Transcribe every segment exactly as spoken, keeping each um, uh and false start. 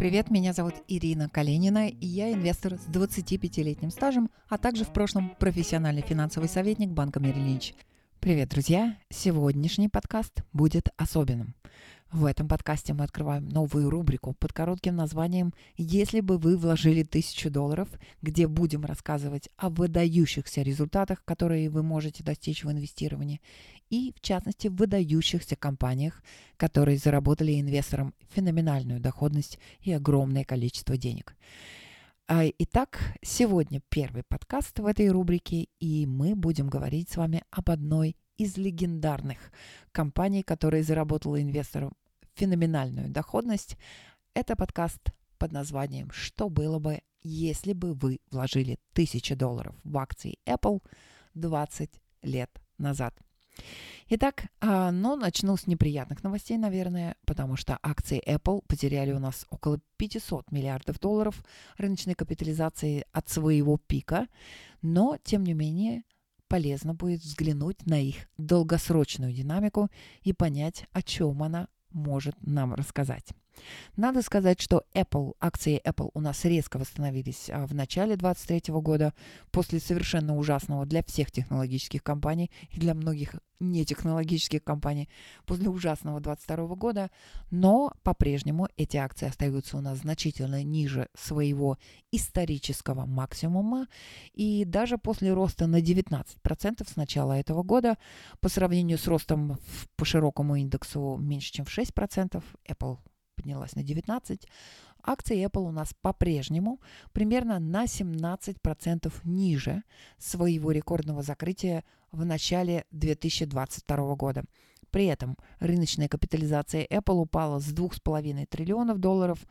Привет, меня зовут Ирина Калинина, и я инвестор с двадцатипятилетним стажем, а также в прошлом профессиональный финансовый советник банка Merrill Lynch. Привет, друзья! Сегодняшний подкаст будет особенным. В этом подкасте мы открываем новую рубрику под коротким названием «Если бы вы вложили тысячу долларов», где будем рассказывать о выдающихся результатах, которые вы можете достичь в инвестировании, и, в частности, в выдающихся компаниях, которые заработали инвесторам феноменальную доходность и огромное количество денег. Итак, сегодня первый подкаст в этой рубрике, и мы будем говорить с вами об одной из легендарных компаний, которая заработала инвесторам феноменальную доходность. Это подкаст под названием «Что было бы, если бы вы вложили тысячу долларов в акции Apple двадцать лет назад». Итак, ну, начну с неприятных новостей, наверное, потому что акции Apple потеряли у нас около пятьсот миллиардов долларов рыночной капитализации от своего пика, но, тем не менее, полезно будет взглянуть на их долгосрочную динамику и понять, о чем она может нам рассказать. Надо сказать, что Apple, акции Apple у нас резко восстановились в начале двадцать третьего года после совершенно ужасного для всех технологических компаний и для многих нетехнологических компаний после ужасного двадцать второго года, но по-прежнему эти акции остаются у нас значительно ниже своего исторического максимума, и даже после роста на девятнадцать процентов с начала этого года по сравнению с ростом по широкому индексу меньше, чем в шесть процентов, Apple поднялась на девятнадцать процентов, акции Apple у нас по-прежнему примерно на семнадцать процентов ниже своего рекордного закрытия в начале две тысячи двадцать второго года. При этом рыночная капитализация Apple упала с двух с половиной триллионов долларов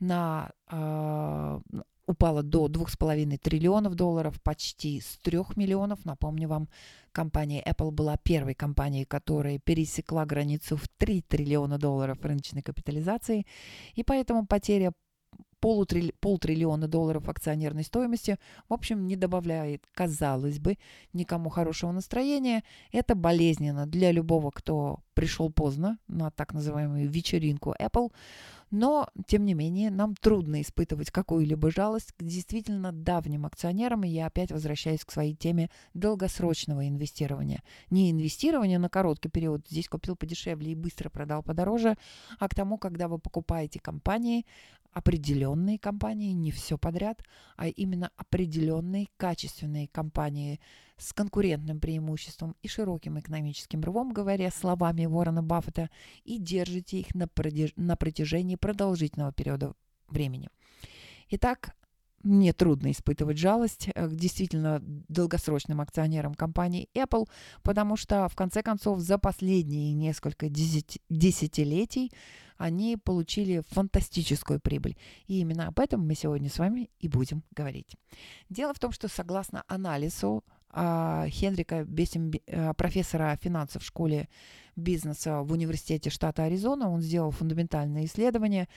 на... Э, упала до двух с половиной триллионов долларов, почти с трёх миллионов. Напомню вам, компания Apple была первой компанией, которая пересекла границу в три триллиона долларов рыночной капитализации, и поэтому потеря полутрилли... полтриллиона долларов акционерной стоимости, в общем, не добавляет, казалось бы, никому хорошего настроения. Это болезненно для любого, кто пришел поздно на так называемую вечеринку Apple, но, тем не менее, нам трудно испытывать какую-либо жалость к действительно давним акционерам, и я опять возвращаюсь к своей теме долгосрочного инвестирования. Не инвестирование на короткий период, здесь купил подешевле и быстро продал подороже, а к тому, когда вы покупаете компании, определенные компании, не все подряд, а именно определенные качественные компании с конкурентным преимуществом и широким экономическим рвом, говоря словами Уоррена Баффета, и держите их на протяжении продолжительного периода времени. Итак, мне трудно испытывать жалость к действительно долгосрочным акционерам компании Apple, потому что, в конце концов, за последние несколько десятилетий они получили фантастическую прибыль. И именно об этом мы сегодня с вами и будем говорить. Дело в том, что согласно анализу Хендрика Бессембиндера, профессора финансов в школе бизнеса в университете штата Аризона. Он сделал фундаментальные исследования,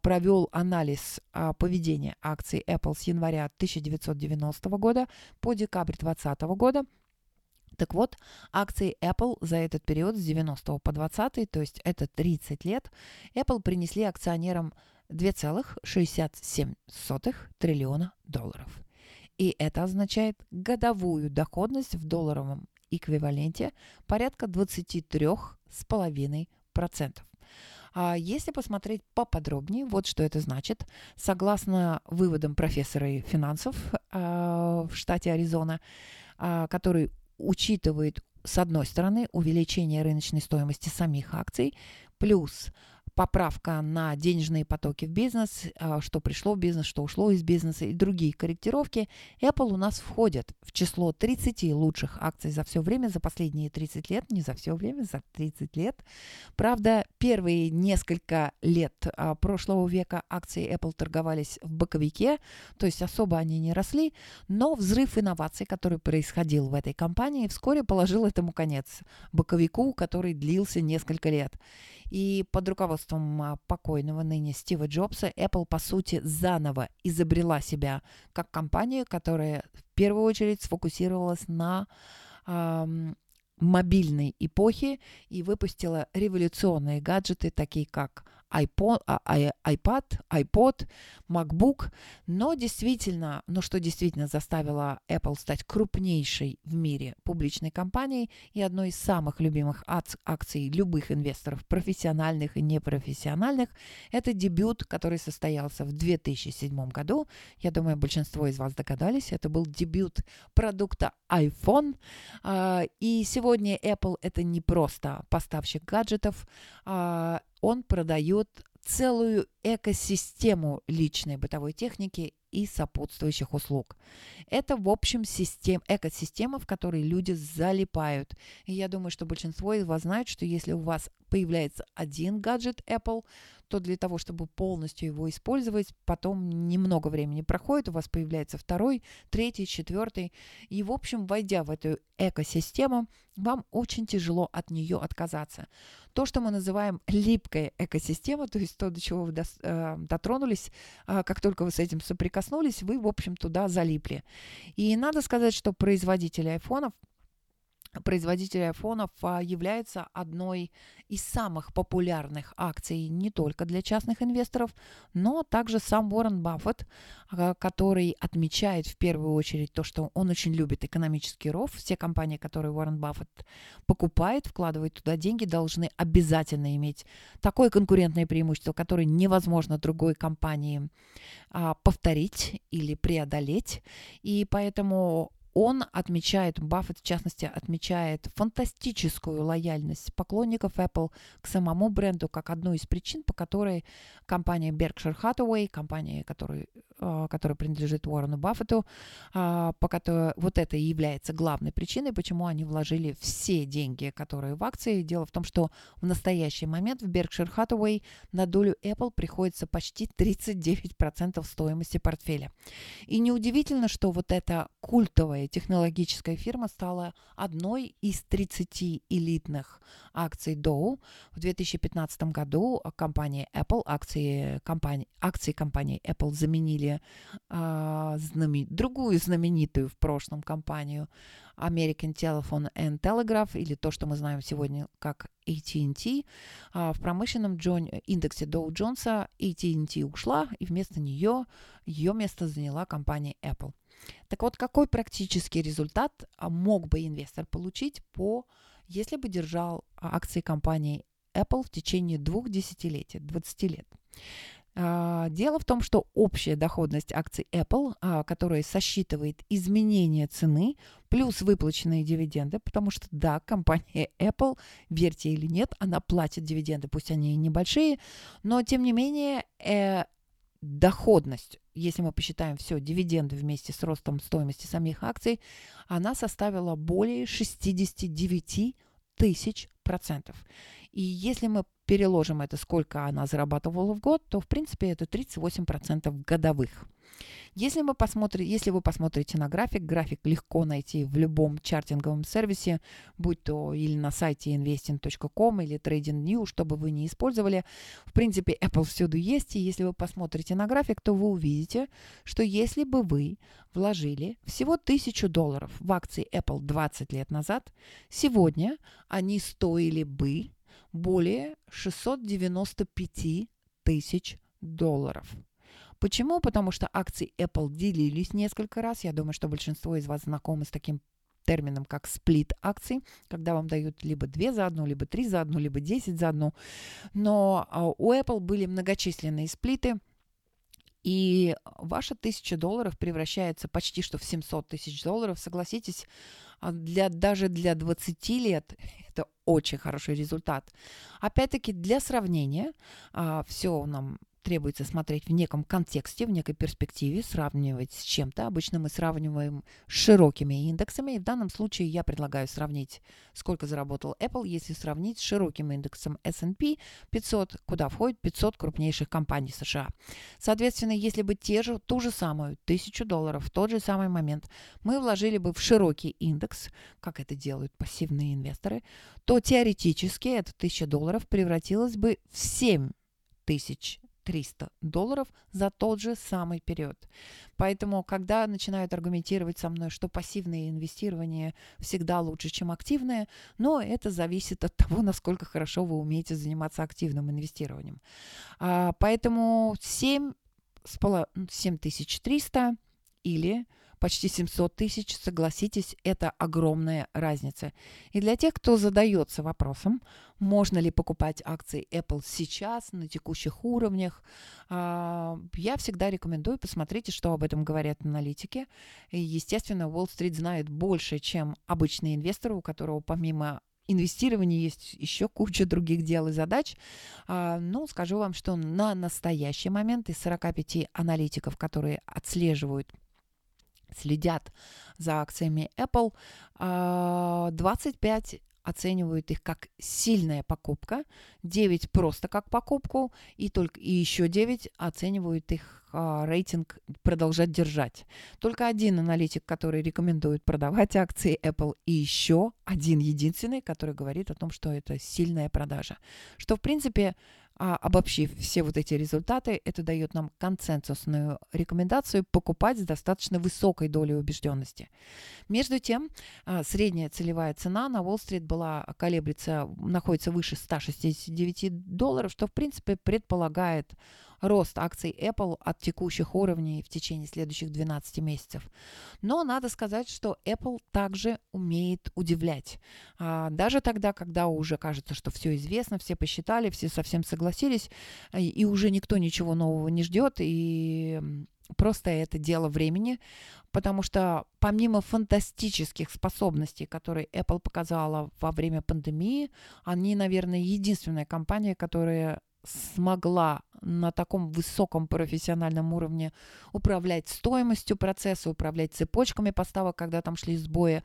провел анализ поведения акций Apple с января тысяча девятьсот девяностого года по декабрь двадцатого года. Так вот, акции Apple за этот период с девяностого по двадцатый, то есть это тридцать лет, Apple принесли акционерам два целых шестьдесят семь сотых триллиона долларов. И это означает годовую доходность в долларовом эквиваленте порядка двадцать три целых пять десятых процента. А если посмотреть поподробнее, вот что это значит. Согласно выводам профессора финансов э, в штате Аризона, э, который учитывает, с одной стороны, увеличение рыночной стоимости самих акций, плюс поправка на денежные потоки в бизнес, что пришло в бизнес, что ушло из бизнеса и другие корректировки, Apple у нас входит в число тридцати лучших акций за все время, за последние тридцать лет, не за все время, за тридцать лет. Правда, первые несколько лет прошлого века акции Apple торговались в боковике, то есть особо они не росли, но взрыв инноваций, который происходил в этой компании, вскоре положил этому конец, боковику, который длился несколько лет. И под руководством покойного ныне Стива Джобса, Apple, по сути, заново изобрела себя как компания, которая в первую очередь сфокусировалась на эм, мобильной эпохе и выпустила революционные гаджеты, такие как iPod, iPod, MacBook. Но действительно, ну что действительно заставило Apple стать крупнейшей в мире публичной компанией и одной из самых любимых акций любых инвесторов, профессиональных и непрофессиональных, это дебют, который состоялся в две тысячи седьмом году. Я думаю, большинство из вас догадались, это был дебют продукта iPhone. И сегодня Apple – это не просто поставщик гаджетов, он продает целую экосистему личной бытовой техники и сопутствующих услуг. Это, в общем, систем, экосистема, в которой люди залипают. И я думаю, что большинство из вас знает, что если у вас появляется один гаджет Apple, то для того, чтобы полностью его использовать, потом немного времени проходит, у вас появляется второй, третий, четвертый. И, в общем, войдя в эту экосистему, вам очень тяжело от нее отказаться. То, что мы называем липкая экосистема, то есть то, до чего вы дотронулись, как только вы с этим соприкоснулись, коснулись, вы, в общем, туда залипли. И надо сказать, что производители айфонов, производители айфонов является одной из самых популярных акций не только для частных инвесторов, но также сам Уоррен Баффет, который отмечает в первую очередь то, что он очень любит экономический рофл. Все компании, которые Уоррен Баффет покупает, вкладывает туда деньги, должны обязательно иметь такое конкурентное преимущество, которое невозможно другой компании повторить или преодолеть. И поэтому он отмечает, Баффет в частности отмечает фантастическую лояльность поклонников Apple к самому бренду как одну из причин, по которой компания Berkshire Hathaway, компания, которой, которая принадлежит Уоррену Баффету, по которой, вот это и является главной причиной, почему они вложили все деньги, которые в акции. Дело в том, что в настоящий момент в Berkshire Hathaway на долю Apple приходится почти тридцать девять процентов стоимости портфеля. И неудивительно, что вот эта культовая технологическая фирма стала одной из тридцати элитных акций Dow. В две тысячи пятнадцатом году компания Apple, акции компании, акции компании Apple заменили а, знамени, другую знаменитую в прошлом компанию American Telephone and Telegraph, или то, что мы знаем сегодня как эй ти энд ти. А в промышленном джон, индексе Dow Jones эй ти энд ти ушла, и вместо нее ее место заняла компания Apple. Так вот, какой практический результат мог бы инвестор получить, по, если бы держал акции компании Apple в течение двух десятилетий, двадцати лет? Дело в том, что общая доходность акций Apple, которая сосчитывает изменение цены плюс выплаченные дивиденды, потому что, да, компания Apple, верьте или нет, она платит дивиденды, пусть они и небольшие, но, тем не менее, доходность, если мы посчитаем все дивиденды вместе с ростом стоимости самих акций, она составила более шестьдесят девять тысяч процентов. И если мы переложим это, сколько она зарабатывала в год, то, в принципе, это тридцать восемь процентов годовых. Если, мы посмотри, если вы посмотрите на график, график легко найти в любом чартинговом сервисе, будь то или на сайте инвестинг точка ком или TradingView, что бы вы ни использовали. В принципе, Apple всюду есть, и если вы посмотрите на график, то вы увидите, что если бы вы вложили всего тысячу долларов в акции Apple двадцать лет назад, сегодня они стоили бы более шестьсот девяносто пять тысяч долларов. Почему? Потому что акции Apple делились несколько раз. Я думаю, что большинство из вас знакомы с таким термином, как сплит акций, когда вам дают либо две за одну, либо три за одну, либо десять за одну. Но у Apple были многочисленные сплиты, и ваша тысяча долларов превращается почти что в семьсот тысяч долларов. Согласитесь, для, даже для двадцати лет это очень хороший результат. Опять-таки, для сравнения, все нам требуется смотреть в неком контексте, в некой перспективе, сравнивать с чем-то. Обычно мы сравниваем с широкими индексами. И в данном случае я предлагаю сравнить, сколько заработал Apple, если сравнить с широким индексом эс энд пи пятьсот, куда входит пятьсот крупнейших компаний США. Соответственно, если бы те же, ту же самую тысячу долларов в тот же самый момент мы вложили бы в широкий индекс, как это делают пассивные инвесторы, то теоретически эта тысяча долларов превратилась бы в семь тысяч триста долларов за тот же самый период. Поэтому, когда начинают аргументировать со мной, что пассивные инвестирования всегда лучше, чем активные, но это зависит от того, насколько хорошо вы умеете заниматься активным инвестированием. А, поэтому семь тысяч триста или почти семьсот тысяч, согласитесь, это огромная разница. И для тех, кто задается вопросом, можно ли покупать акции Apple сейчас на текущих уровнях, я всегда рекомендую, посмотрите, что об этом говорят аналитики. И, естественно, Wall Street знает больше, чем обычные инвесторы, у которого помимо инвестирование есть еще куча других дел и задач. Но скажу вам, что на настоящий момент из сорок пять аналитиков, которые отслеживают, следят за акциями Apple, двадцать пять оценивают их как сильная покупка, девять просто как покупку, и, только, и еще девять оценивают их а, рейтинг продолжать держать. Только один аналитик, который рекомендует продавать акции Apple, и еще один единственный, который говорит о том, что это сильная продажа. Что, в принципе, а, обобщив все вот эти результаты, это дает нам консенсусную рекомендацию покупать с достаточно высокой долей убежденности. Между тем, а, средняя целевая цена на Уолл-стрит была, колеблется, находится выше ста шестидесяти девяти долларов, что, в принципе, предполагает рост акций Apple от текущих уровней в течение следующих двенадцати месяцев. Но надо сказать, что Apple также умеет удивлять. А, даже тогда, когда уже кажется, что все известно, все посчитали, все совсем согласились, и уже никто ничего нового не ждет, и просто это дело времени, потому что помимо фантастических способностей, которые Apple показала во время пандемии, они, наверное, единственная компания, которая смогла на таком высоком профессиональном уровне управлять стоимостью процесса, управлять цепочками поставок, когда там шли сбои.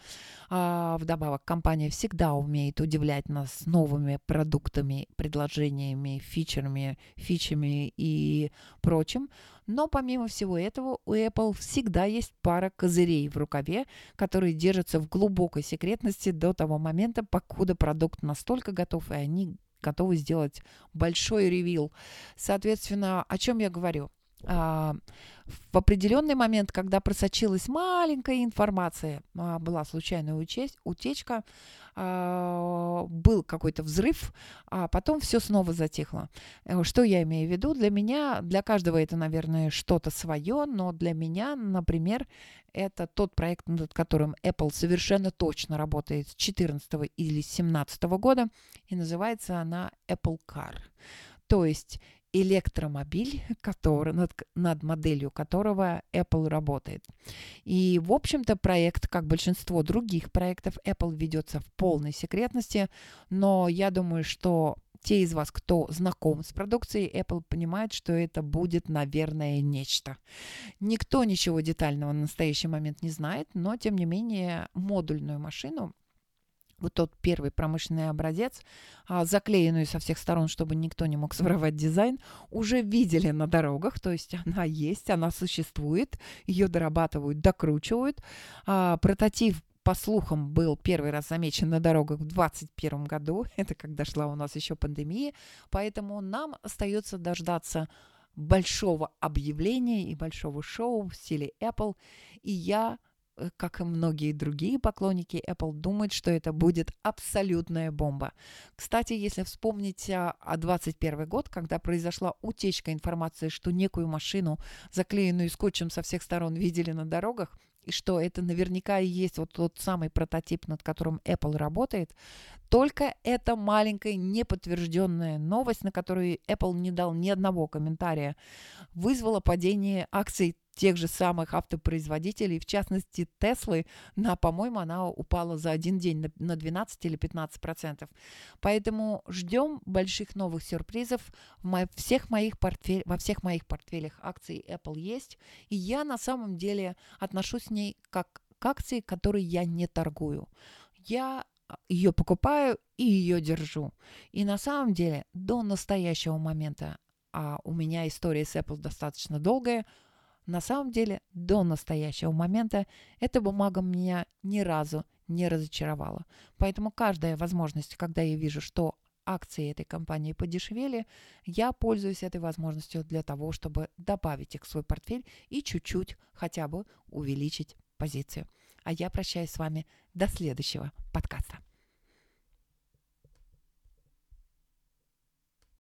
А, вдобавок, компания всегда умеет удивлять нас новыми продуктами, предложениями, фичерами, фичами и прочим. Но помимо всего этого, у Apple всегда есть пара козырей в рукаве, которые держатся в глубокой секретности до того момента, покуда продукт настолько готов, и они готовы сделать большой ревил. Соответственно, о чем я говорю? А, в определенный момент, когда просочилась маленькая информация, а, была случайная учесть, утечка, а, был какой-то взрыв, а потом все снова затихло. Что я имею в виду? Для меня, для каждого это, наверное, что-то свое, но для меня, например, это тот проект, над которым Apple совершенно точно работает с две тысячи четырнадцатого или две тысячи семнадцатого года, и называется она Apple Car. То есть электромобиль, который, над, над моделью которого Apple работает. И, в общем-то, проект, как большинство других проектов, Apple ведется в полной секретности, но я думаю, что те из вас, кто знаком с продукцией Apple, понимают, что это будет, наверное, нечто. Никто ничего детального на настоящий момент не знает, но, тем не менее, модульную машину, вот тот первый промышленный образец, заклеенную со всех сторон, чтобы никто не мог своровать дизайн, уже видели на дорогах, то есть она есть, она существует, ее дорабатывают, докручивают. Прототип, по слухам, был первый раз замечен на дорогах в две тысячи двадцать первом году, это когда шла у нас еще пандемия, поэтому нам остается дождаться большого объявления и большого шоу в стиле Apple, и я, как и многие другие поклонники Apple, думают, что это будет абсолютная бомба. Кстати, если вспомнить о две тысячи двадцать первом году, когда произошла утечка информации, что некую машину, заклеенную скотчем со всех сторон, видели на дорогах, и что это наверняка и есть вот тот самый прототип, над которым Apple работает, только эта маленькая неподтвержденная новость, на которую Apple не дал ни одного комментария, вызвала падение акций тех же самых автопроизводителей, в частности, Теслы, на, по-моему, она упала за один день на двенадцать или пятнадцать процентов. Поэтому ждем больших новых сюрпризов. В моих, всех моих портфель, во всех моих портфелях акций Apple есть, и я на самом деле отношусь к ней как к акции, которой я не торгую. Я ее покупаю и ее держу. И на самом деле до настоящего момента, а у меня история с Apple достаточно долгая, на самом деле, до настоящего момента эта бумага меня ни разу не разочаровала. Поэтому каждая возможность, когда я вижу, что акции этой компании подешевели, я пользуюсь этой возможностью для того, чтобы добавить их в свой портфель и чуть-чуть хотя бы увеличить позицию. А я прощаюсь с вами до следующего подкаста.